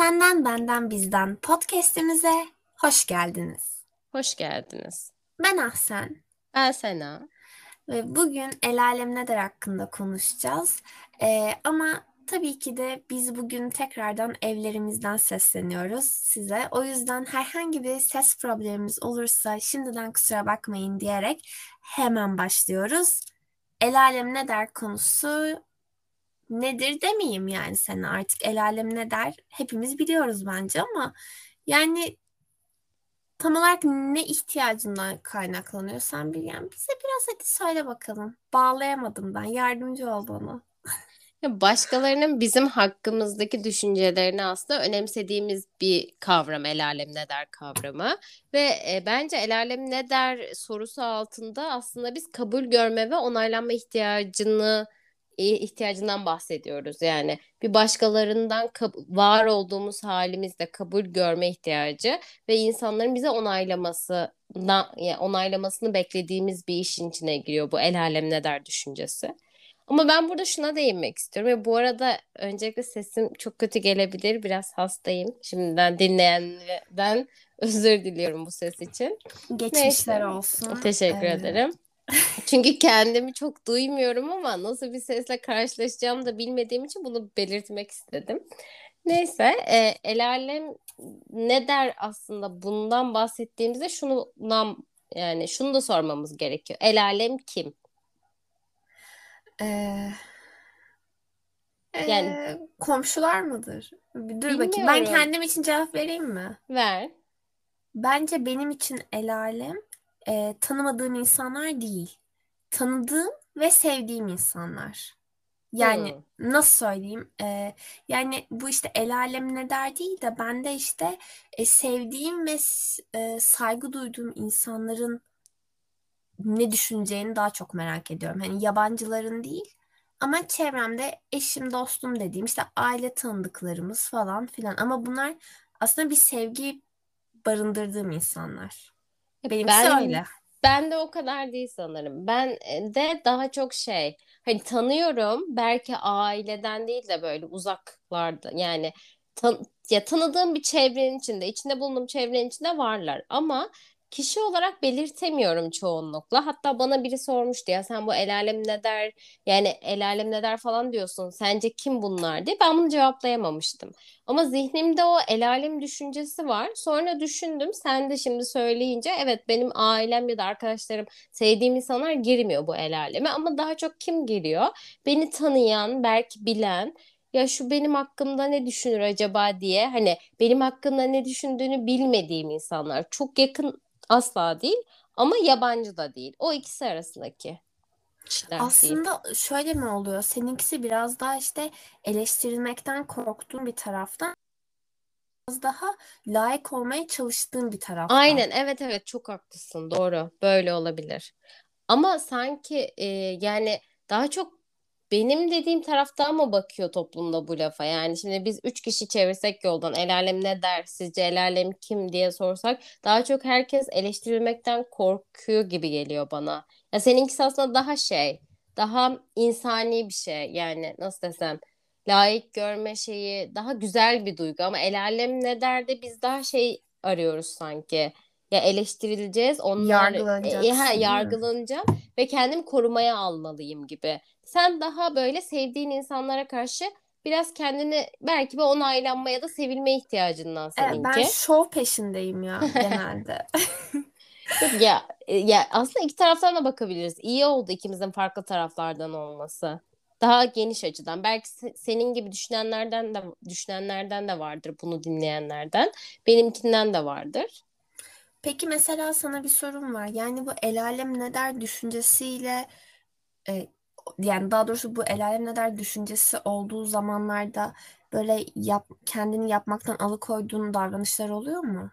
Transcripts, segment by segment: Senden Benden Bizden podcast'imize hoş geldiniz. Hoş geldiniz. Ben Ahsen. Ben Sena. Ve bugün Elalem Ne Der hakkında konuşacağız. Ama tabii ki de biz bugün tekrardan evlerimizden sesleniyoruz size. O yüzden herhangi bir ses problemimiz olursa şimdiden kusura bakmayın diyerek hemen başlıyoruz. Elalem Ne Der konusu nedir demeyeyim yani Sena, artık Elalem Ne Der hepimiz biliyoruz bence, ama yani tam olarak ne ihtiyacından kaynaklanıyor sen bil, yani bize biraz hadi söyle bakalım. Bağlayamadım ben, yardımcı ol bana. Başkalarının bizim hakkımızdaki düşüncelerini aslında önemsediğimiz bir kavram Elalem Ne Der kavramı. Ve bence Elalem Ne Der sorusu altında aslında biz kabul görme ve onaylanma ihtiyacından bahsediyoruz. Yani bir başkalarından var olduğumuz halimizde kabul görme ihtiyacı ve insanların bize onaylamasını beklediğimiz bir işin içine giriyor bu Elalem Ne Der düşüncesi. Ama ben burada şuna değinmek istiyorum. Ve bu arada öncelikle sesim çok kötü gelebilir. Biraz hastayım. Şimdiden dinleyenlerden özür diliyorum bu ses için. Geçmişler olsun. Teşekkür ederim. Çünkü kendimi çok duymuyorum ama nasıl bir sesle karşılaşacağımı da bilmediğim için bunu belirtmek istedim. Neyse, Elalem Ne Der aslında bundan bahsettiğimizde şunu da sormamız gerekiyor. Elalem kim? Yani komşular mıdır? Dur bakayım, ben kendim için cevap vereyim mi? Ver. Bence benim için Elalem tanımadığım insanlar değil, tanıdığım ve sevdiğim insanlar. Yani nasıl söyleyeyim? Yani bu işte Elalem Ne Der değil de ben de işte sevdiğim ve saygı duyduğum insanların ne düşüneceğini daha çok merak ediyorum. Hani yabancıların değil, ama çevremde eşim, dostum dediğim işte aile tanıdıklarımız falan filan. Ama bunlar aslında bir sevgi barındırdığım insanlar. Ben de o kadar değil sanırım. Ben de daha çok hani tanıyorum, belki aileden değil de böyle uzaklarda, yani tanıdığım bir çevrenin içinde bulunduğum çevrenin içinde varlar, ama kişi olarak belirtemiyorum çoğunlukla. Hatta bana biri sormuştu, ya sen bu Elalem Ne Der, yani Elalem Ne Der falan diyorsun, sence kim bunlar diye. Ben bunu cevaplayamamıştım. Ama zihnimde o elalem düşüncesi var. Sonra düşündüm, sen de şimdi söyleyince evet, benim ailem ya da arkadaşlarım, sevdiğim insanlar girmiyor bu elaleme, ama daha çok kim giriyor? Beni tanıyan, belki bilen, ya şu benim hakkımda ne düşünür acaba diye, hani benim hakkımda ne düşündüğünü bilmediğim insanlar. Çok yakın asla değil, ama yabancı da değil. O ikisi arasındaki kişiler aslında değil. Şöyle mi oluyor? Seninkisi biraz daha işte eleştirilmekten korktuğun bir taraftan, biraz daha layık olmaya çalıştığın bir taraftan. Aynen, evet, çok haklısın, doğru, böyle olabilir. Ama sanki yani daha çok benim dediğim taraftan mı bakıyor toplumda bu lafa? Yani şimdi biz 3 kişi çevirsek yoldan, Elalem Ne Der, sizce Elalem kim diye sorsak, daha çok herkes eleştirilmekten korkuyor gibi geliyor bana. Ya seninkisi aslında daha daha insani bir şey. Yani nasıl desem, layık görme şeyi daha güzel bir duygu, ama Elalem Ne Der'de biz daha arıyoruz sanki. Ya eleştirileceğiz, onlar yargılanacağım ve kendimi korumaya almalıyım gibi. Sen daha böyle sevdiğin insanlara karşı biraz kendini belki bir onaylanmaya da sevilme ihtiyacından seninki. Ben şov peşindeyim ya genelde. ya aslında iki taraftan da bakabiliriz. İyi oldu ikimizin farklı taraflardan olması. Daha geniş açıdan. Belki senin gibi düşünenlerden de vardır, bunu dinleyenlerden. Benimkinden de vardır. Peki mesela sana bir sorum var. Yani bu Elalem Ne Der düşüncesiyle yani daha doğrusu bu Elalem Ne Der düşüncesi olduğu zamanlarda böyle kendini yapmaktan alıkoyduğun davranışlar oluyor mu?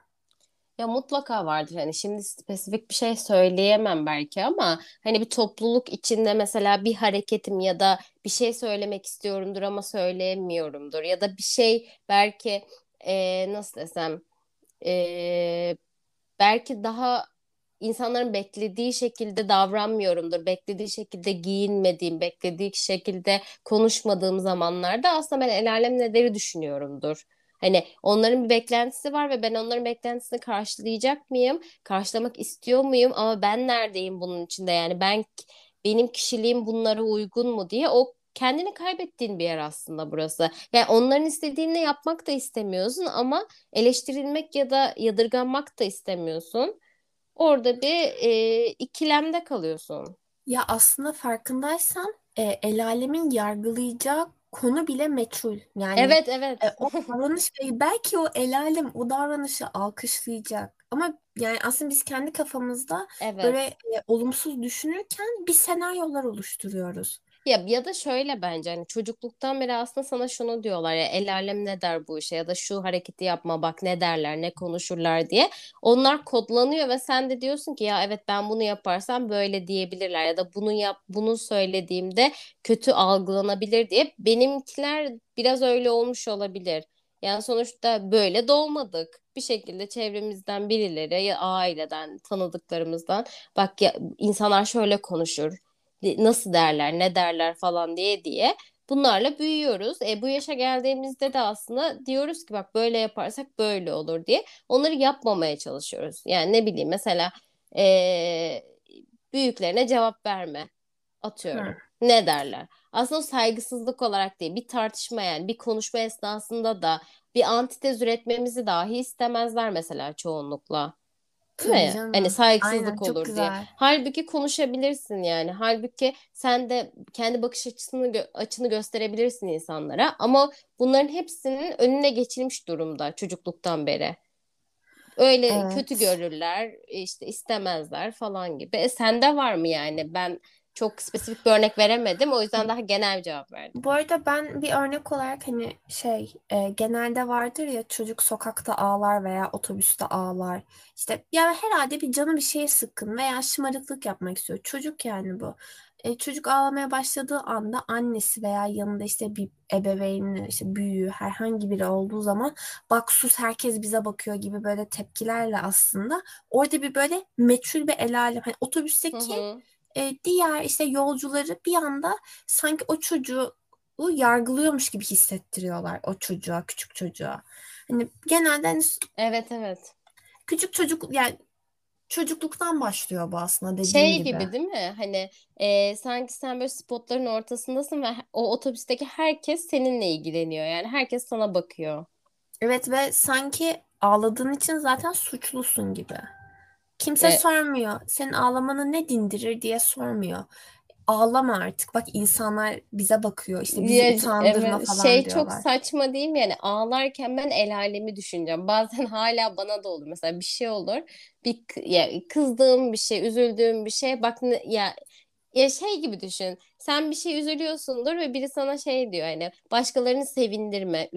Ya mutlaka vardır. Hani şimdi spesifik bir şey söyleyemem belki, ama hani bir topluluk içinde mesela bir hareketim ya da bir şey söylemek istiyorumdur ama söyleyemiyorumdur. Ya da bir şey belki nasıl desem belki daha insanların beklediği şekilde davranmıyorumdur. Beklediği şekilde giyinmediğim, beklediği şekilde konuşmadığım zamanlarda aslında ben Elalem Ne Der'i düşünüyorumdur. Hani onların bir beklentisi var ve ben onların beklentisini karşılayacak mıyım? Karşılamak istiyor muyum? Ama ben neredeyim bunun içinde? Yani benim kişiliğim bunlara uygun mu diye o kendini kaybettiğin bir yer aslında burası. Yani onların istediğini yapmak da istemiyorsun ama eleştirilmek ya da yadırganmak da istemiyorsun. Orada bir ikilemde kalıyorsun. Ya aslında farkındaysan Elalem yargılayacağı konu bile meçhul. Yani, evet. O davranış belki o Elalem o davranışı alkışlayacak. Ama yani aslında biz kendi kafamızda böyle olumsuz düşünürken bir senaryolar oluşturuyoruz. Ya da şöyle bence hani çocukluktan beri aslında sana şunu diyorlar ya Elalem ne der bu işe ya da şu hareketi yapma bak ne derler ne konuşurlar diye. Onlar kodlanıyor ve sen de diyorsun ki ya evet ben bunu yaparsam böyle diyebilirler ya da bunu söylediğimde kötü algılanabilir diye. Benimkiler biraz öyle olmuş olabilir. Yani sonuçta böyle dolmadık. Bir şekilde çevremizden birileri ya aileden tanıdıklarımızdan bak ya insanlar şöyle konuşur. Nasıl derler, ne derler falan diye bunlarla büyüyoruz. Bu yaşa geldiğimizde de aslında diyoruz ki bak böyle yaparsak böyle olur diye onları yapmamaya çalışıyoruz. Yani ne bileyim mesela büyüklerine cevap verme atıyorum. Ne derler? Aslında saygısızlık olarak değil bir tartışma yani bir konuşma esnasında da bir antitez üretmemizi dahi istemezler mesela çoğunlukla. Hani saygısızlık aynen, olur diye. Halbuki konuşabilirsin yani. Halbuki sen de kendi bakış açını gösterebilirsin insanlara. Ama bunların hepsinin önüne geçilmiş durumda çocukluktan beri. Öyle kötü görürler, işte istemezler falan gibi. Sende var mı yani? Ben çok spesifik bir örnek veremedim. O yüzden daha genel bir cevap verdim. Bu arada ben bir örnek olarak hani genelde vardır ya çocuk sokakta ağlar veya otobüste ağlar. İşte ya herhalde bir canı bir şeye sıkkın veya şımarıklık yapmak istiyor. Çocuk yani bu. Çocuk ağlamaya başladığı anda annesi veya yanında işte bir ebeveyni, işte büyüğü herhangi biri olduğu zaman bak sus herkes bize bakıyor gibi böyle tepkilerle aslında orada bir böyle meçhul bir Elalem. Hani otobüsteki diğer işte yolcuları bir anda sanki o çocuğu yargılıyormuş gibi hissettiriyorlar o çocuğa, küçük çocuğa. Hani genelde evet. Küçük çocuk yani çocukluktan başlıyor bu aslında dediğim gibi. Gibi değil mi? Hani sanki sen böyle spotların ortasındasın ve o otobüsteki herkes seninle ilgileniyor. Yani herkes sana bakıyor. Evet ve sanki ağladığın için zaten suçlusun gibi. Kimse sormuyor. Senin ağlamanı ne dindirir diye sormuyor. Ağlama artık. Bak insanlar bize bakıyor. İşte bizi utandırma falan diyorlar. Çok saçma değil mi? Yani ağlarken ben Elalemi düşüneceğim. Bazen hala bana da olur. Mesela bir şey olur. Kızdığım bir şey, üzüldüğüm bir şey. Bak ya gibi düşün. Sen bir şey üzülüyorsundur ve biri sana diyor hani başkalarını sevindirme,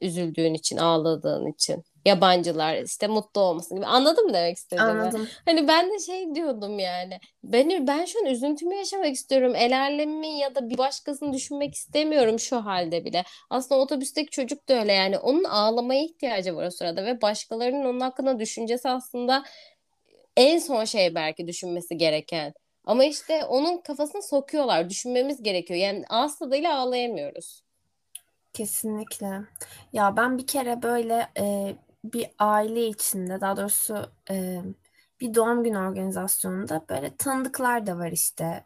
üzüldüğün için, ağladığın için. Yabancılar işte mutlu olmasın gibi. Anladın mı demek istediğimi? Anladım. Hani ben de diyordum yani. Ben şu an üzüntümü yaşamak istiyorum. Elalemi ya da bir başkasını düşünmek istemiyorum şu halde bile. Aslında otobüsteki çocuk da öyle yani. Onun ağlamaya ihtiyacı var o sırada ve başkalarının onun hakkında düşüncesi aslında en son belki düşünmesi gereken. Ama işte onun kafasına sokuyorlar. Düşünmemiz gerekiyor. Yani ağız tadıyla ağlayamıyoruz. Kesinlikle. Ya ben bir kere böyle bir aile içinde daha doğrusu bir doğum günü organizasyonunda böyle tanıdıklar da var işte.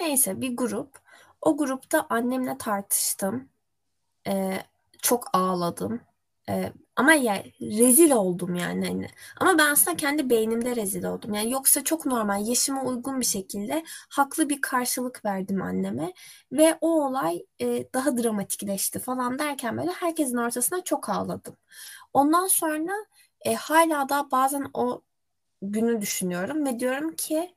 Neyse bir grup. O grupta annemle tartıştım. Çok ağladım. Ama rezil oldum yani. Hani. Ama ben aslında kendi beynimde rezil oldum. Yani yoksa çok normal yaşıma uygun bir şekilde haklı bir karşılık verdim anneme. Ve o olay daha dramatikleşti falan derken böyle herkesin ortasına çok ağladım. Ondan sonra hala da bazen o günü düşünüyorum ve diyorum ki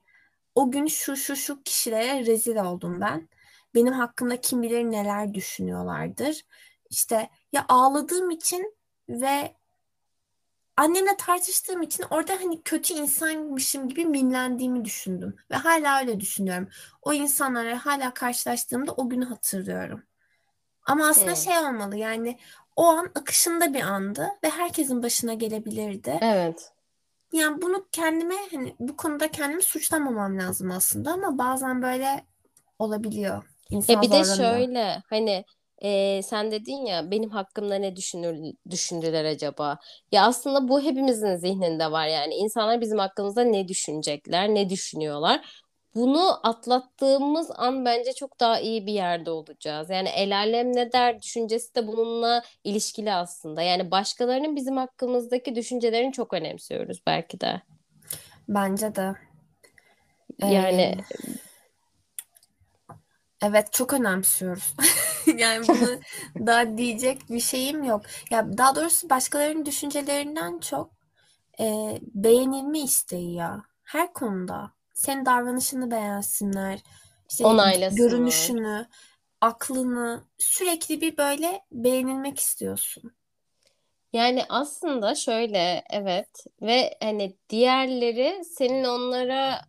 o gün şu kişilere rezil oldum ben. Benim hakkımda kim bilir neler düşünüyorlardır. İşte ya ağladığım için ve annemle tartıştığım için orada hani kötü insanmışım gibi mimlendiğimi düşündüm. Ve hala öyle düşünüyorum. O insanlara hala karşılaştığımda o günü hatırlıyorum. Ama aslında olmalı yani o an akışında bir andı ve herkesin başına gelebilirdi. Evet. Yani bunu kendime hani bu konuda kendimi suçlamamam lazım aslında ama bazen böyle olabiliyor. İnsan bir de şöyle hani Sen dedin ya, benim hakkımda ne düşündüler acaba? Ya aslında bu hepimizin zihninde var yani. İnsanlar bizim hakkımızda ne düşünecekler, ne düşünüyorlar? Bunu atlattığımız an bence çok daha iyi bir yerde olacağız. Yani elalem ne der düşüncesi de bununla ilişkili aslında. Yani başkalarının bizim hakkımızdaki düşüncelerini çok önemsiyoruz belki de. Bence de. Yani... Evet, çok önemsiyoruz. Yani bunu daha diyecek bir şeyim yok. Ya daha doğrusu başkalarının düşüncelerinden çok beğenilme isteği ya. Her konuda. Senin davranışını beğensinler. İşte onaylasınlar. Görünüşünü, aklını, sürekli bir böyle beğenilmek istiyorsun. Yani aslında şöyle, evet, ve hani diğerleri senin onlara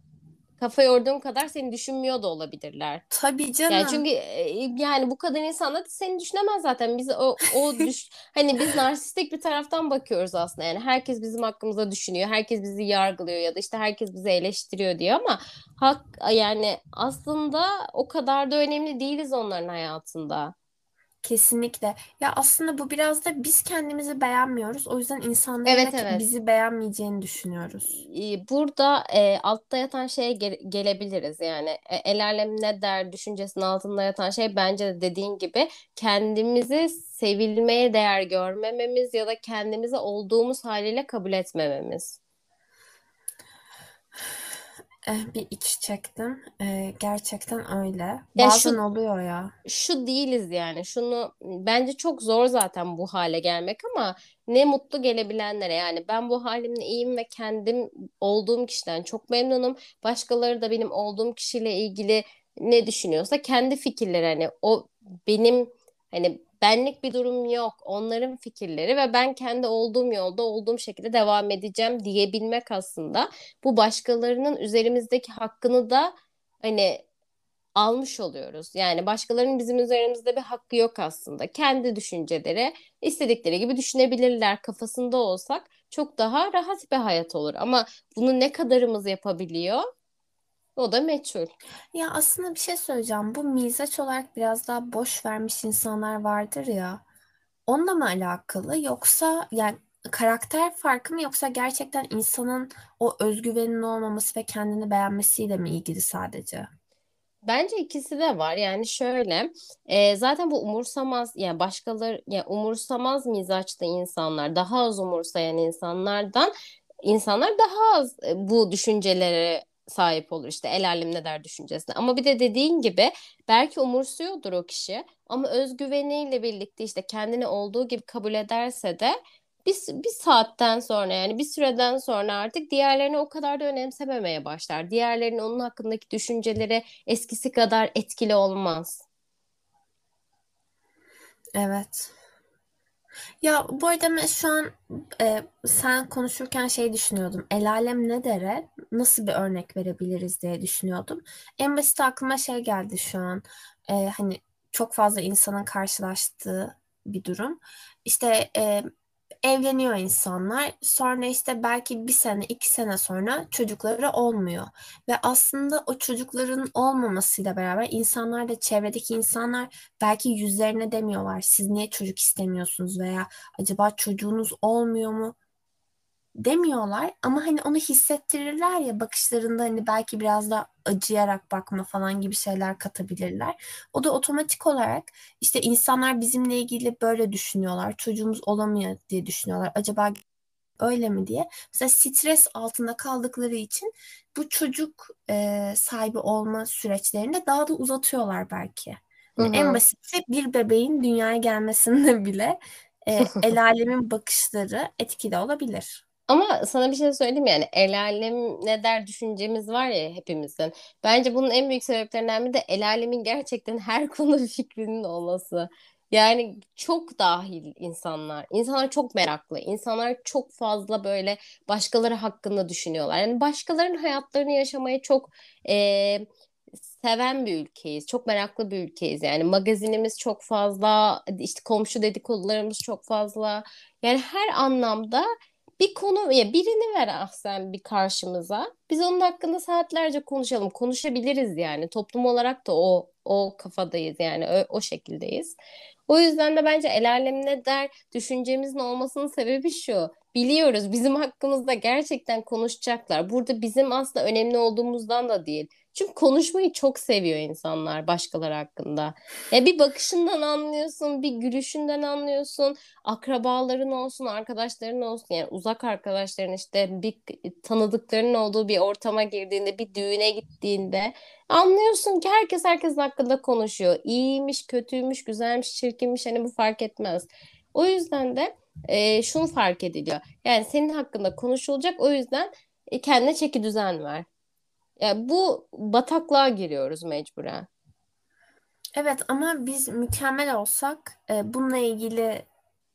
kafa yorduğun kadar seni düşünmüyor da olabilirler. Tabii canım. Yani çünkü yani bu kadar insan da seni düşünemez zaten. Biz hani biz narsistik bir taraftan bakıyoruz aslında. Yani herkes bizim hakkımızda düşünüyor. Herkes bizi yargılıyor ya da işte herkes bizi eleştiriyor diyor ama yani aslında o kadar da önemli değiliz onların hayatında. Kesinlikle. Ya aslında bu biraz da biz kendimizi beğenmiyoruz. O yüzden insanların bizi beğenmeyeceğini düşünüyoruz. Burada altta yatan şeye gelebiliriz. Yani elalem ne der düşüncesinin altında yatan şey bence de dediğin gibi kendimizi sevilmeye değer görmememiz ya da kendimizi olduğumuz haliyle kabul etmememiz. Bir iç çektim. Gerçekten öyle. Bazen oluyor ya. Şu değiliz yani. Şunu bence çok zor zaten bu hale gelmek ama ne mutlu gelebilenlere, yani ben bu halimle iyiyim ve kendim olduğum kişiden çok memnunum. Başkaları da benim olduğum kişiyle ilgili ne düşünüyorsa kendi fikirleri, hani o benim hani benlik bir durum yok. Onların fikirleri ve ben kendi olduğum yolda olduğum şekilde devam edeceğim diyebilmek aslında. Bu başkalarının üzerimizdeki hakkını da hani almış oluyoruz. Yani başkalarının bizim üzerimizde bir hakkı yok aslında. Kendi düşünceleri istedikleri gibi düşünebilirler kafasında olsak çok daha rahat bir hayat olur. Ama bunu ne kadarımız yapabiliyor? O da meçhul. Ya aslında bir şey söyleyeceğim. Bu mizaç olarak biraz daha boş vermiş insanlar vardır ya. Onunla mı alakalı, yoksa yani karakter farkı mı, yoksa gerçekten insanın o özgüveninin olmaması ve kendini beğenmesiyle mi ilgili sadece? Bence ikisi de var. Yani şöyle, zaten bu umursamaz, yani başkaları, yani umursamaz mizaçlı insanlar, daha az umursayan insanlardan insanlar daha az bu düşüncelere sahip olur, işte elalem ne der düşüncesine. Ama bir de dediğin gibi belki umursuyordur o kişi ama özgüveniyle birlikte işte kendini olduğu gibi kabul ederse de bir saatten sonra, yani bir süreden sonra artık diğerlerini o kadar da önemsememeye başlar. Diğerlerinin onun hakkındaki düşünceleri eskisi kadar etkili olmaz. Evet. Ya bu arada ben şu an sen konuşurken şey düşünüyordum. Elalem ne der'e nasıl bir örnek verebiliriz diye düşünüyordum. En basit aklıma şey geldi şu an. Hani çok fazla insanın karşılaştığı bir durum. İşte evleniyor insanlar. Sonra işte belki 1 sene 2 sene sonra çocukları olmuyor. Ve aslında o çocukların olmamasıyla beraber insanlar da, çevredeki insanlar belki yüzlerine demiyorlar. Siz niye çocuk istemiyorsunuz veya acaba çocuğunuz olmuyor mu demiyorlar. Ama hani onu hissettirirler ya, bakışlarında hani belki biraz da acıyarak bakma falan gibi şeyler katabilirler. O da otomatik olarak işte insanlar bizimle ilgili böyle düşünüyorlar. Çocuğumuz olamıyor diye düşünüyorlar. Acaba öyle mi diye. Mesela stres altında kaldıkları için bu çocuk sahibi olma süreçlerinde daha da uzatıyorlar belki. Yani en basitçe bir bebeğin dünyaya gelmesinde bile elalemin bakışları etkili olabilir. Ama sana bir şey söyleyeyim, yani elalem ne der düşüncemiz var ya hepimizin. Bence bunun en büyük sebeplerinden biri de elalemin gerçekten her konuda fikrinin olması. Yani çok dahil insanlar. İnsanlar çok meraklı. İnsanlar çok fazla böyle başkaları hakkında düşünüyorlar. Yani başkalarının hayatlarını yaşamayı çok seven bir ülkeyiz. Çok meraklı bir ülkeyiz. Yani magazinimiz çok fazla. İşte komşu dedikodularımız çok fazla. Yani her anlamda bir konu, ya birini ver ahsen bir karşımıza. Biz onun hakkında saatlerce konuşalım. Konuşabiliriz yani. Toplum olarak da o kafadayız yani. O şekildeyiz. O yüzden de bence Elalem Ne Der düşüncemizin olmasının sebebi şu. Biliyoruz bizim hakkımızda gerçekten konuşacaklar. Burada bizim aslında önemli olduğumuzdan da değil. Çünkü konuşmayı çok seviyor insanlar başkaları hakkında. Ya bir bakışından anlıyorsun, bir gülüşünden anlıyorsun. Akrabaların olsun, arkadaşların olsun. Yani uzak arkadaşların işte bir tanıdıkların olduğu bir ortama girdiğinde, bir düğüne gittiğinde anlıyorsun ki herkes herkesin hakkında konuşuyor. İyiymiş, kötüymüş, güzelmiş, çirkinmiş, hani bu fark etmez. O yüzden de şunu fark ediliyor. Yani senin hakkında konuşulacak, o yüzden kendine çeki düzen ver. Yani bu bataklığa giriyoruz mecburen. Evet, ama biz mükemmel olsak bununla ilgili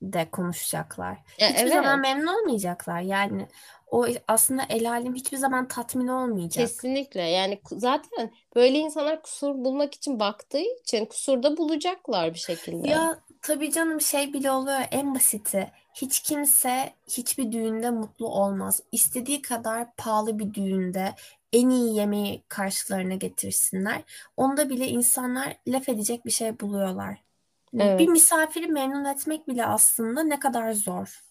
de konuşacaklar. Hiçbir zaman memnun olmayacaklar. Yani o aslında el alem hiçbir zaman tatmin olmayacak. Kesinlikle. Yani zaten böyle insanlar kusur bulmak için baktığı için kusur da bulacaklar bir şekilde. Ya tabii canım, şey bile oluyor en basiti. Hiç kimse hiçbir düğünde mutlu olmaz. İstediği kadar pahalı bir düğünde en iyi yemeği karşılarına getirsinler. Onda bile insanlar laf edecek bir şey buluyorlar. Evet. Bir misafiri memnun etmek bile aslında ne kadar zor.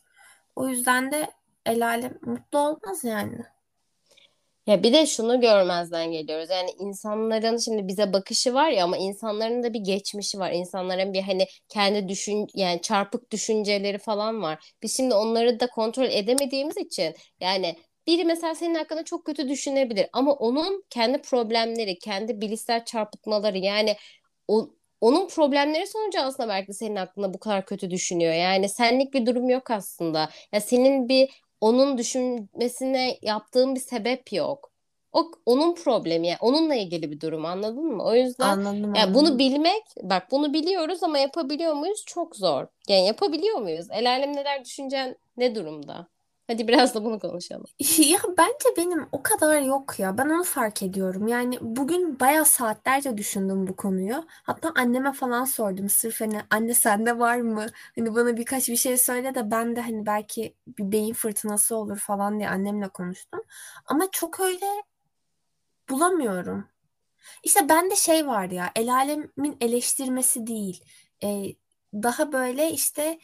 O yüzden de el alem mutlu olmaz yani. Ya bir de şunu görmezden geliyoruz. Yani insanların şimdi bize bakışı var ya, ama insanların da bir geçmişi var. İnsanların bir hani kendi yani çarpık düşünceleri falan var. Biz şimdi onları da kontrol edemediğimiz için yani biri mesela senin hakkında çok kötü düşünebilir ama onun kendi problemleri, kendi bilişsel çarpıtmaları, yani onun problemleri sonucu aslında belki senin hakkında bu kadar kötü düşünüyor. Yani senlik bir durum yok aslında. Ya senin onun düşünmesine yaptığın bir sebep yok. O onun problemi, yani onunla ilgili bir durum, anladın mı? O yüzden anladım. Yani bunu bilmek, bak bunu biliyoruz ama yapabiliyor muyuz? Çok zor. Yani yapabiliyor muyuz? Elalem ne der düşüncen ne durumda? Hadi biraz da bunu konuşalım. Ya bence benim o kadar yok ya. Ben onu fark ediyorum. Yani bugün bayağı saatlerce düşündüm bu konuyu. Hatta anneme falan sordum. Sırf hani anne sende var mı? Hani bana birkaç bir şey söyle de ben de hani belki bir beyin fırtınası olur falan diye annemle konuştum. Ama çok öyle bulamıyorum. İşte bende şey var ya. El alemin eleştirmesi değil. Daha böyle işte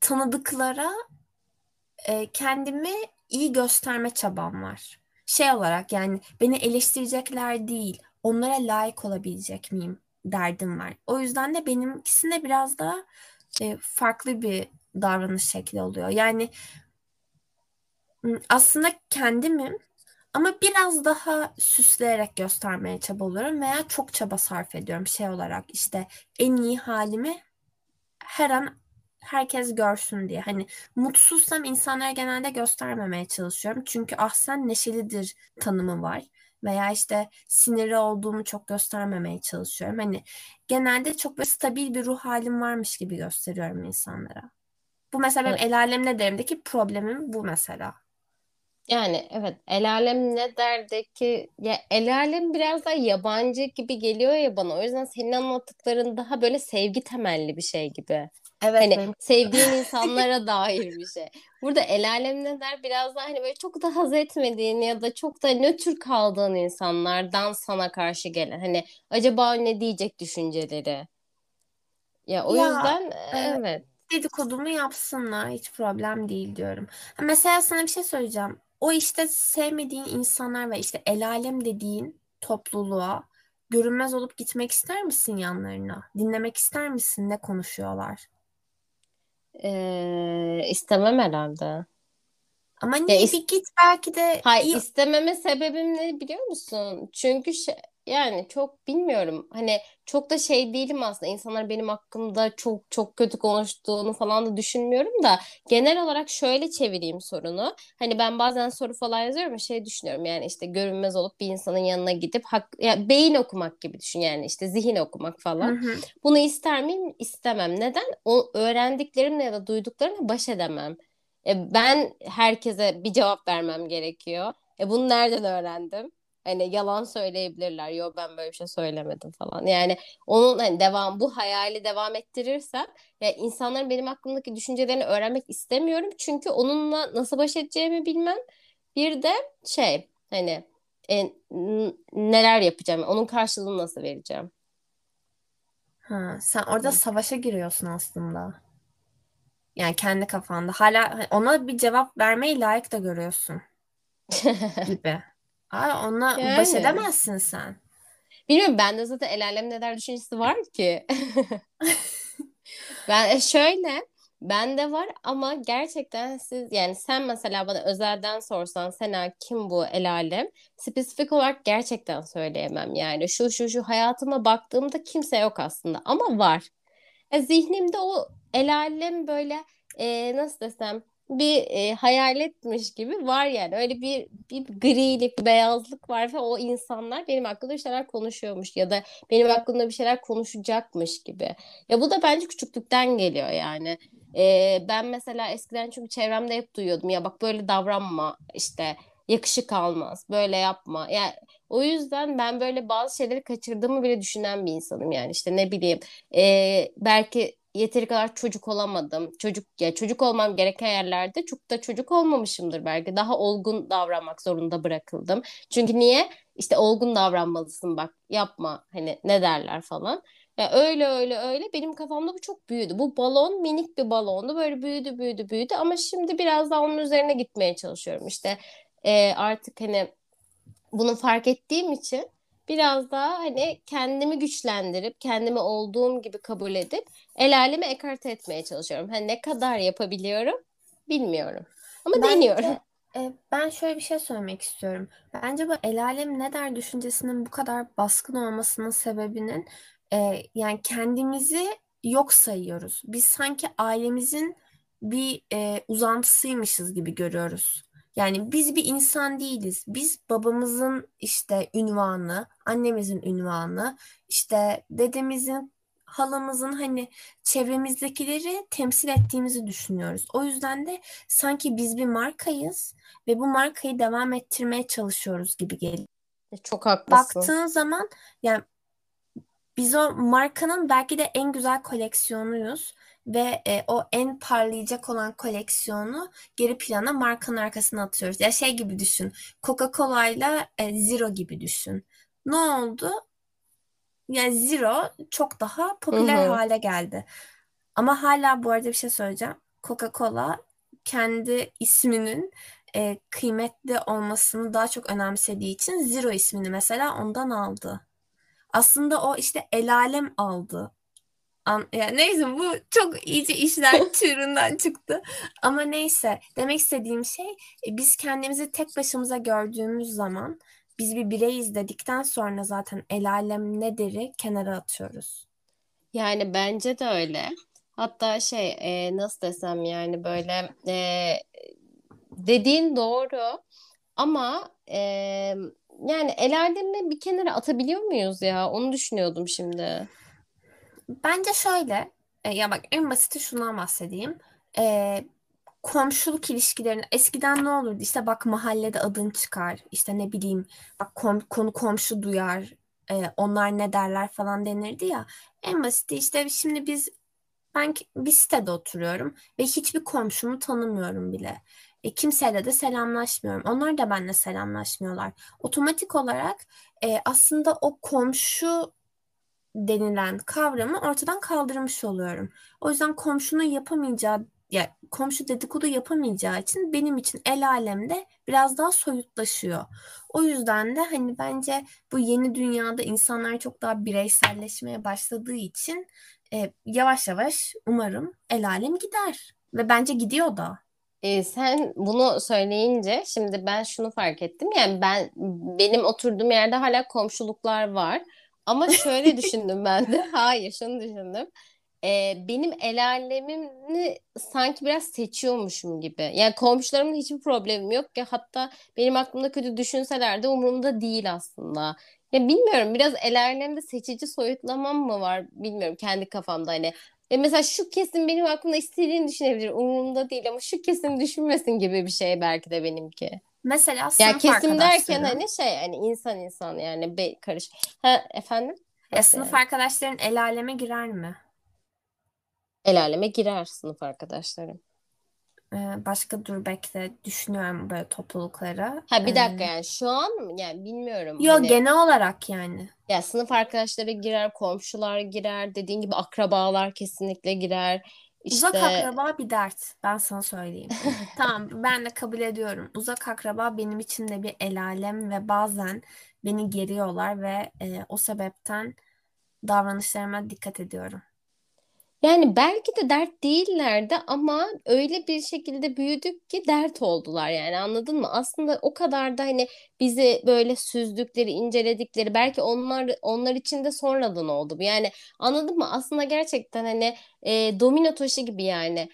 tanıdıklara kendimi iyi gösterme çabam var. Şey olarak yani beni eleştirecekler değil, onlara layık olabilecek miyim derdim var. O yüzden de benimkisinde biraz daha farklı bir davranış şekli oluyor. Yani aslında kendimim ama biraz daha süsleyerek göstermeye çabalıyorum veya çok çaba sarf ediyorum şey olarak, işte en iyi halimi her an herkes görsün diye. Hani mutsuzsam insanlara genelde göstermemeye çalışıyorum. Çünkü ah sen neşelidir tanımı var. Veya işte sinirli olduğumu çok göstermemeye çalışıyorum. Hani genelde çok böyle stabil bir ruh halim varmış gibi gösteriyorum insanlara. Bu mesela benim el alem ne derimdeki problemim bu mesela. Yani evet, el alem ne derdeki, ya el alem biraz daha yabancı gibi geliyor ya bana. O yüzden senin anlattıkların daha böyle sevgi temelli bir şey gibi. Evet, hani sevdiğin insanlara dair bir şey. Burada el alem ne der biraz daha hani böyle çok da haz etmediğin ya da çok da nötr kaldığın insanlardan sana karşı gelen, hani acaba ne diyecek düşünceleri. Ya o yüzden evet. Dedikodumu yapsınlar, hiç problem değil diyorum. Mesela sana bir şey söyleyeceğim. O işte sevmediğin insanlar ve işte el alem dediğin topluluğa görünmez olup gitmek ister misin yanlarına? Dinlemek ister misin ne konuşuyorlar? İstemem herhalde. Ama niye bir git belki de. Hayır, istememe sebebim ne biliyor musun? Çünkü yani çok bilmiyorum. Hani çok da şey değilim aslında. İnsanlar benim hakkımda çok çok kötü konuştuğunu falan da düşünmüyorum da genel olarak şöyle çevireyim sorunu. Hani ben bazen soru falan yazıyorum, şey düşünüyorum. Yani işte görünmez olup bir insanın yanına gidip ya beyin okumak gibi düşün, yani işte zihin okumak falan. Hı hı. Bunu ister miyim? İstemem. Neden? O öğrendiklerimle ya da duyduklarımla baş edemem. Ben herkese bir cevap vermem gerekiyor. Bunu nereden öğrendim? Hani yalan söyleyebilirler. Yo, ben böyle bir şey söylemedim falan. Yani onun hani bu hayali devam ettirirsem yani insanların benim hakkımdaki düşüncelerini öğrenmek istemiyorum. Çünkü onunla nasıl baş edeceğimi bilmem. Bir de şey hani neler yapacağım? Onun karşılığını nasıl vereceğim? Ha, sen orada savaşa giriyorsun aslında. Yani kendi kafanda. Hala ona bir cevap vermeyi layık da görüyorsun gibi. Ay, ona yani baş edemezsin sen. Bilmiyorum, bende zaten elalem ne der düşüncesi var ki. Bende var ama gerçekten siz, yani sen mesela bana özelden sorsan Sena kim bu elalem, spesifik olarak gerçekten söyleyemem yani. Şu hayatıma baktığımda kimse yok aslında ama var. Zihnimde o elalem böyle nasıl desem bir hayaletmiş gibi var yani. Öyle bir grilik, bir beyazlık var ve o insanlar benim hakkında bir şeyler konuşuyormuş ya da benim hakkında bir şeyler konuşacakmış gibi. Ya bu da bence küçüklükten geliyor yani. Ben mesela eskiden çünkü çevremde hep duyuyordum. Ya bak böyle davranma, işte yakışık almaz, böyle yapma. Yani o yüzden ben böyle bazı şeyleri kaçırdığımı bile düşünen bir insanım yani. İşte ne bileyim belki yeteri kadar çocuk olamadım. Çocuk olmam gereken yerlerde çok da çocuk olmamışımdır belki. Daha olgun davranmak zorunda bırakıldım. Çünkü niye? İşte olgun davranmalısın bak, yapma hani ne derler falan. Ya öyle benim kafamda bu çok büyüdü. Bu balon minik bir balondu. Böyle büyüdü ama şimdi biraz daha onun üzerine gitmeye çalışıyorum. İşte artık hani bunu fark ettiğim için biraz daha hani kendimi güçlendirip, kendimi olduğum gibi kabul edip elalemi ekarte etmeye çalışıyorum. Hani ne kadar yapabiliyorum bilmiyorum. Ama deniyorum. Ben şöyle bir şey söylemek istiyorum. Bence bu elalem ne der düşüncesinin bu kadar baskın olmasının sebebinin yani kendimizi yok sayıyoruz. Biz sanki ailemizin bir uzantısıymışız gibi görüyoruz. Yani biz bir insan değiliz. Biz babamızın işte ünvanı, annemizin ünvanı, işte dedemizin, halamızın hani çevremizdekileri temsil ettiğimizi düşünüyoruz. O yüzden de sanki biz bir markayız ve bu markayı devam ettirmeye çalışıyoruz gibi geliyor. Çok haklısın. Baktığın zaman yani biz o markanın belki de en güzel koleksiyonuyuz. Ve o en parlayacak olan koleksiyonu geri plana markanın arkasına atıyoruz. Ya şey gibi düşün. Coca-Cola'yla Zero gibi düşün. Ne oldu? Yani Zero çok daha popüler hale geldi. Ama hala bu arada bir şey söyleyeceğim. Coca-Cola kendi isminin kıymetli olmasını daha çok önemsediği için Zero ismini mesela ondan aldı. Aslında o işte elalem aldı. Yani neyse, bu çok iyice işler çığırından çıktı. Ama neyse, demek istediğim şey biz kendimizi tek başımıza gördüğümüz zaman, biz bir bireyiz dedikten sonra zaten elalem ne deri kenara atıyoruz. Yani bence de öyle. Hatta nasıl desem yani böyle dediğin doğru ama yani elalemi bir kenara atabiliyor muyuz ya? Onu düşünüyordum şimdi. Bence şöyle, ya bak en basiti şundan bahsedeyim. Komşuluk ilişkilerini eskiden ne olurdu? İşte bak mahallede adın çıkar, işte ne bileyim bak konu komşu duyar, onlar ne derler falan denirdi ya. En basiti işte şimdi ben bir sitede oturuyorum ve hiçbir komşumu tanımıyorum bile. Kimseyle de selamlaşmıyorum. Onlar da benimle selamlaşmıyorlar. Otomatik olarak aslında o komşu denilen kavramı ortadan kaldırmış oluyorum. O yüzden komşu dedikodu yapamayacağı için benim için elalemde biraz daha soyutlaşıyor. O yüzden de hani bence bu yeni dünyada insanlar çok daha bireyselleşmeye başladığı için yavaş yavaş umarım elalem gider ve bence gidiyor da. Sen bunu söyleyince şimdi ben şunu fark ettim. Yani benim oturduğum yerde hala komşuluklar var. Ama şöyle düşündüm ben de. Hayır, şunu düşündüm. Benim elalemimi sanki biraz seçiyormuşum gibi. Yani komşularımın hiçbir problemim yok ki. Hatta benim aklımda kötü düşünseler de umurumda değil aslında. Ya bilmiyorum, biraz elalemde seçici soyutlamam mı var bilmiyorum kendi kafamda hani. Ya mesela şu kesim benim aklımda istediğini düşünebilir. Umurumda değil ama şu kesim düşünmesin gibi bir şey belki de benimki. Mesela sınıf arkadaşları. Ya kesim derken hani hani insan yani karış. Ha efendim? Ya sınıf arkadaşların elaleme girer mi? Elaleme girer sınıf arkadaşlarım. başka Durbek'te düşünüyorum böyle topluluklara. Ha bir dakika yani şu an yani bilmiyorum. Yok hani, genel olarak yani. Ya sınıf arkadaşları girer, komşular girer, dediğin gibi akrabalar kesinlikle girer. İşte... Uzak akraba bir dert. Ben sana söyleyeyim. Tamam, ben de kabul ediyorum. Uzak akraba benim için de bir el alem ve bazen beni geriyorlar ve o sebepten davranışlarıma dikkat ediyorum. Yani belki de dert değillerdi ama öyle bir şekilde büyüdük ki dert oldular yani, anladın mı? Aslında o kadar da hani bizi böyle süzdükleri, inceledikleri belki onlar için de sonradan oldu. Yani anladın mı? Aslında gerçekten hani domino taşı gibi yani.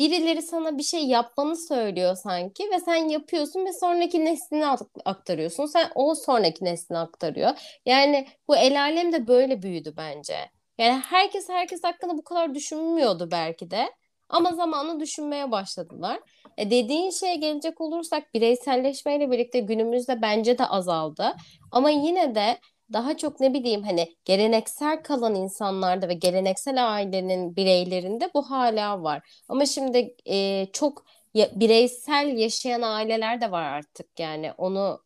Birileri sana bir şey yapmanı söylüyor sanki ve sen yapıyorsun ve sonraki nesline aktarıyorsun. Sen o sonraki nesline aktarıyor. Yani bu el alem de böyle büyüdü bence. Yani herkes hakkında bu kadar düşünmüyordu belki de. Ama zamanla düşünmeye başladılar. Dediğin şeye gelecek olursak bireyselleşmeyle birlikte günümüzde bence de azaldı. Ama yine de daha çok ne bileyim hani geleneksel kalan insanlarda ve geleneksel ailenin bireylerinde bu hala var. Ama şimdi çok bireysel yaşayan aileler de var artık yani onu...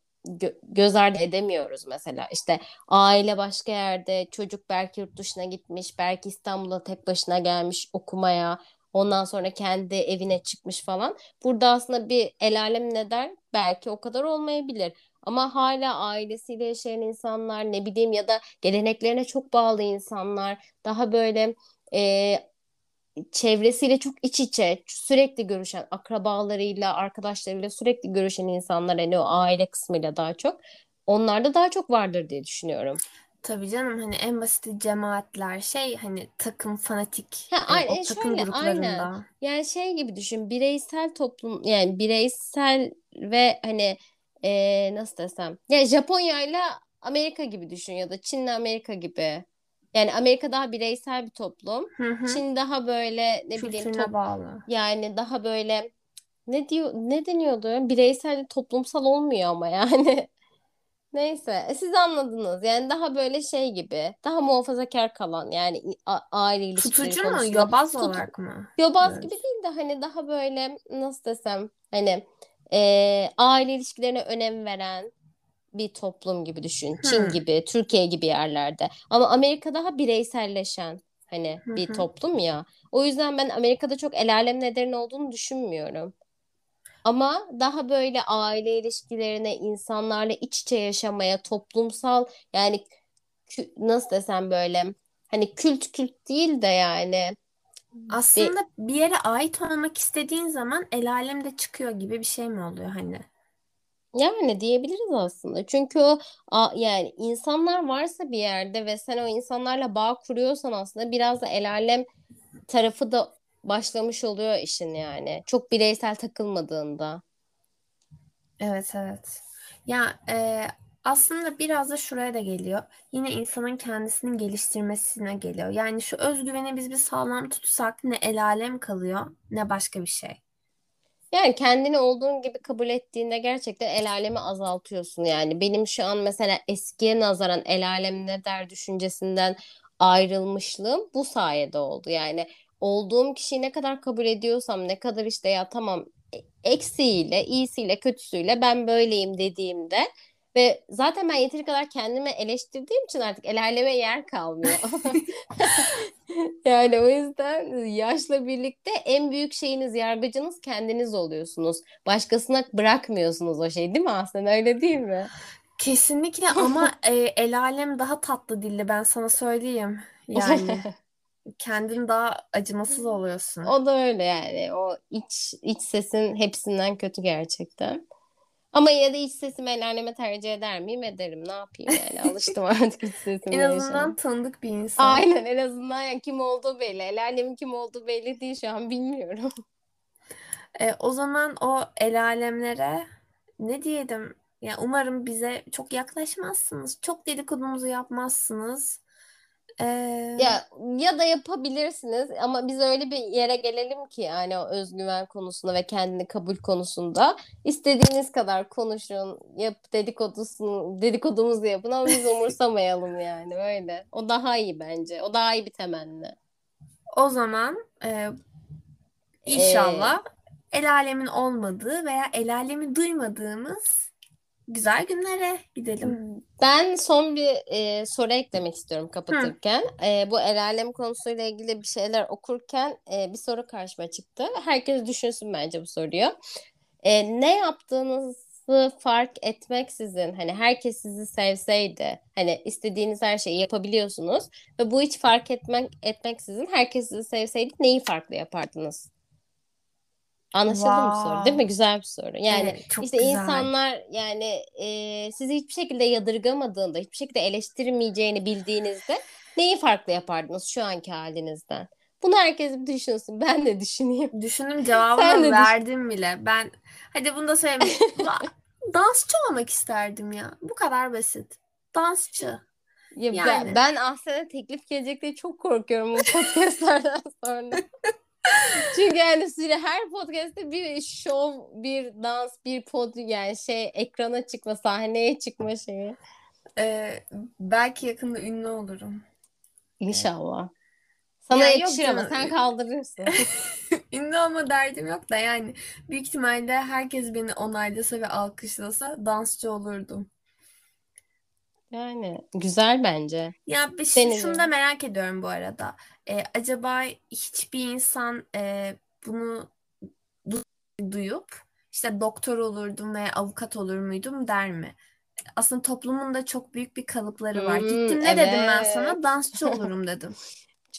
göz ardı edemiyoruz mesela. İşte aile başka yerde, çocuk belki yurt dışına gitmiş, belki İstanbul'a tek başına gelmiş okumaya, ondan sonra kendi evine çıkmış falan. Burada aslında bir el alem ne der belki o kadar olmayabilir ama hala ailesiyle yaşayan insanlar, ne bileyim, ya da geleneklerine çok bağlı insanlar, daha böyle çevresiyle çok iç içe, sürekli görüşen, akrabalarıyla, arkadaşlarıyla sürekli görüşen insanlar, hani o aile kısmıyla daha çok, onlarda daha çok vardır diye düşünüyorum. Tabii canım, hani en basit cemaatler, şey hani takım, fanatik o takım şöyle, gruplarında. Aynen. Yani şey gibi düşün, bireysel toplum, yani bireysel ve hani nasıl desem, yani Japonya'yla Amerika gibi düşün ya da Çin'le Amerika gibi. Yani Amerika daha bireysel bir toplum. Hı-hı. Çin daha böyle kültürüne bağlı. Yani daha böyle ne deniyordu? Bireysel, toplumsal olmuyor ama yani. Neyse, siz anladınız. Yani daha böyle şey gibi. Daha muhafazakar kalan yani aile ilişkileri konusunda. Tutucu mu? Yobaz olarak mı? Yobaz evet. Gibi değil de hani daha böyle nasıl desem hani aile ilişkilerine önem veren bir toplum gibi düşün. Çin gibi, Türkiye gibi yerlerde. Ama Amerika daha bireyselleşen hani bir toplum ya. O yüzden ben Amerika'da çok el alem ne derin olduğunu düşünmüyorum. Ama daha böyle aile ilişkilerine, insanlarla iç içe yaşamaya, toplumsal yani nasıl desem böyle hani kült değil de yani. Aslında bir yere ait olmak istediğin zaman el alem de çıkıyor gibi bir şey mi oluyor hani? Yani diyebiliriz aslında. Çünkü o yani insanlar varsa bir yerde ve sen o insanlarla bağ kuruyorsan aslında biraz da el alem tarafı da başlamış oluyor işin yani. Çok bireysel takılmadığında. Evet. Ya aslında biraz da şuraya da geliyor. Yine insanın kendisini geliştirmesine geliyor. Yani şu özgüveni biz bir sağlam tutsak ne el alem kalıyor ne başka bir şey. Yani kendini olduğun gibi kabul ettiğinde gerçekten el alemi azaltıyorsun yani. Benim şu an mesela eskiye nazaran el alem ne der düşüncesinden ayrılmışlığım bu sayede oldu. Yani olduğum kişiyi ne kadar kabul ediyorsam, ne kadar işte ya tamam eksiğiyle, iyisiyle, kötüsüyle ben böyleyim dediğimde ve zaten ben yeteri kadar kendimi eleştirdiğim için artık el aleme yer kalmıyor. Yani o yüzden yaşla birlikte en büyük şeyiniz, yargıcınız kendiniz oluyorsunuz. Başkasına bırakmıyorsunuz o şey, değil mi aslında, öyle değil mi? Kesinlikle ama el alem daha tatlı dilli, ben sana söyleyeyim. Yani kendin daha acımasız oluyorsun. O da öyle yani, o iç sesin hepsinden kötü gerçekten. Ama yine de iç sesimi el aleme tercih eder miyim? Ederim. Ne yapayım yani? Alıştım artık iç sesime. En azından tanıdık bir insan. Aynen, en azından yani kim olduğu belli. El alemin kim olduğu belli değil şu an, bilmiyorum. O zaman o el alemlere ne diyelim? Yani umarım bize çok yaklaşmazsınız. Çok dedikodumuzu yapmazsınız. Ya da yapabilirsiniz ama biz öyle bir yere gelelim ki yani o özgüven konusunda ve kendini kabul konusunda istediğiniz kadar konuşun, dedikodumuzu yapın ama biz umursamayalım yani, öyle. O daha iyi bence. O daha iyi bir temenni. O zaman inşallah el alemin olmadığı veya el alemi duymadığımız güzel günlere gidelim. Ben son bir soru eklemek istiyorum kapatırken. Bu el alem konusuyla ilgili bir şeyler okurken bir soru karşıma çıktı. Herkes düşünsün bence bu soruyu. Ne yaptığınızı fark etmeksizin, hani herkes sizi sevseydi, hani istediğiniz her şeyi yapabiliyorsunuz ve bu hiç fark etmeksizin herkes sizi sevseydi neyi farklı yapardınız? Anlaşıldı wow. mı soru değil mi? Güzel bir soru. Yani evet, işte güzel. İnsanlar yani sizi hiçbir şekilde yadırgamadığında, hiçbir şekilde eleştirmeyeceğini bildiğinizde neyi farklı yapardınız şu anki halinizden? Bunu herkes bir düşünsün. Ben de düşüneyim. Düşündüm, cevabını verdim bile. Ben hadi bunu da söylemek. Dansçı olmak isterdim ya. Bu kadar basit. Dansçı. Ya yani. Ben aslında teklif gelecek diye çok korkuyorum bu podcastlardan sonra. Çünkü yani sürekli her podcast'te bir şov, bir dans, bir podyum, yani ekrana çıkma, sahneye çıkma şeyi. Belki yakında ünlü olurum. İnşallah. Sana yakışır ama sen kaldırırsın. Ünlü olma derdim yok da yani büyük ihtimalle herkes beni onaylasa ve alkışlasa dansçı olurdum. Yani güzel bence. Ya şunu da merak ediyorum bu arada. Acaba hiçbir insan bunu duyup işte doktor olurdum veya avukat olur muydum der mi? Aslında toplumun da çok büyük bir kalıpları var. Gittim ne dedim ben sana? Dansçı olurum dedim.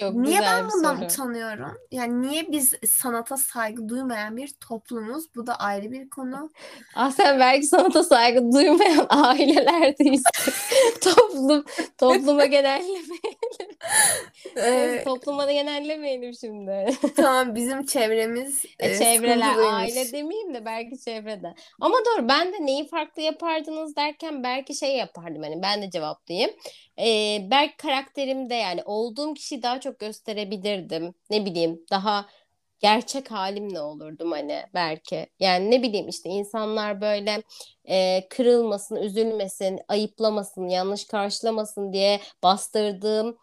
Çok niye güzel ben bundan utanıyorum? Yani niye biz sanata saygı duymayan bir toplumuz? Bu da ayrı bir konu. Sen belki sanata saygı duymayan ailelerdeyiz. Topluma genellemeyelim. Topluma da genellemeyelim şimdi. Tamam, bizim çevremiz çevreler, aile demeyeyim de belki çevrede. Ama doğru, ben de neyi farklı yapardınız derken belki yapardım. Hani ben de cevaplayayım. Belki karakterimde yani olduğum kişiyi daha çok gösterebilirdim. Ne bileyim, daha gerçek halimle olurdum hani belki. Yani ne bileyim işte insanlar böyle kırılmasın, üzülmesin, ayıplamasın, yanlış karşılamasın diye bastırdığım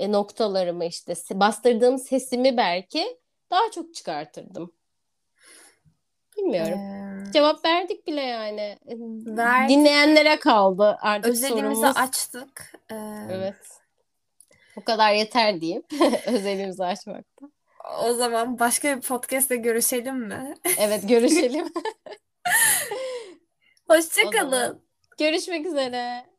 noktalarımı, işte bastırdığım sesimi belki daha çok çıkartırdım. Bilmiyorum. Cevap verdik bile yani. Verdik. Dinleyenlere kaldı artık özelimizi sorumuz. Açtık. Evet. O kadar yeter diyeyim. Özelimizi açmakta. O zaman başka bir podcast'te görüşelim mi? Evet, görüşelim. Hoşça kalın. Görüşmek üzere.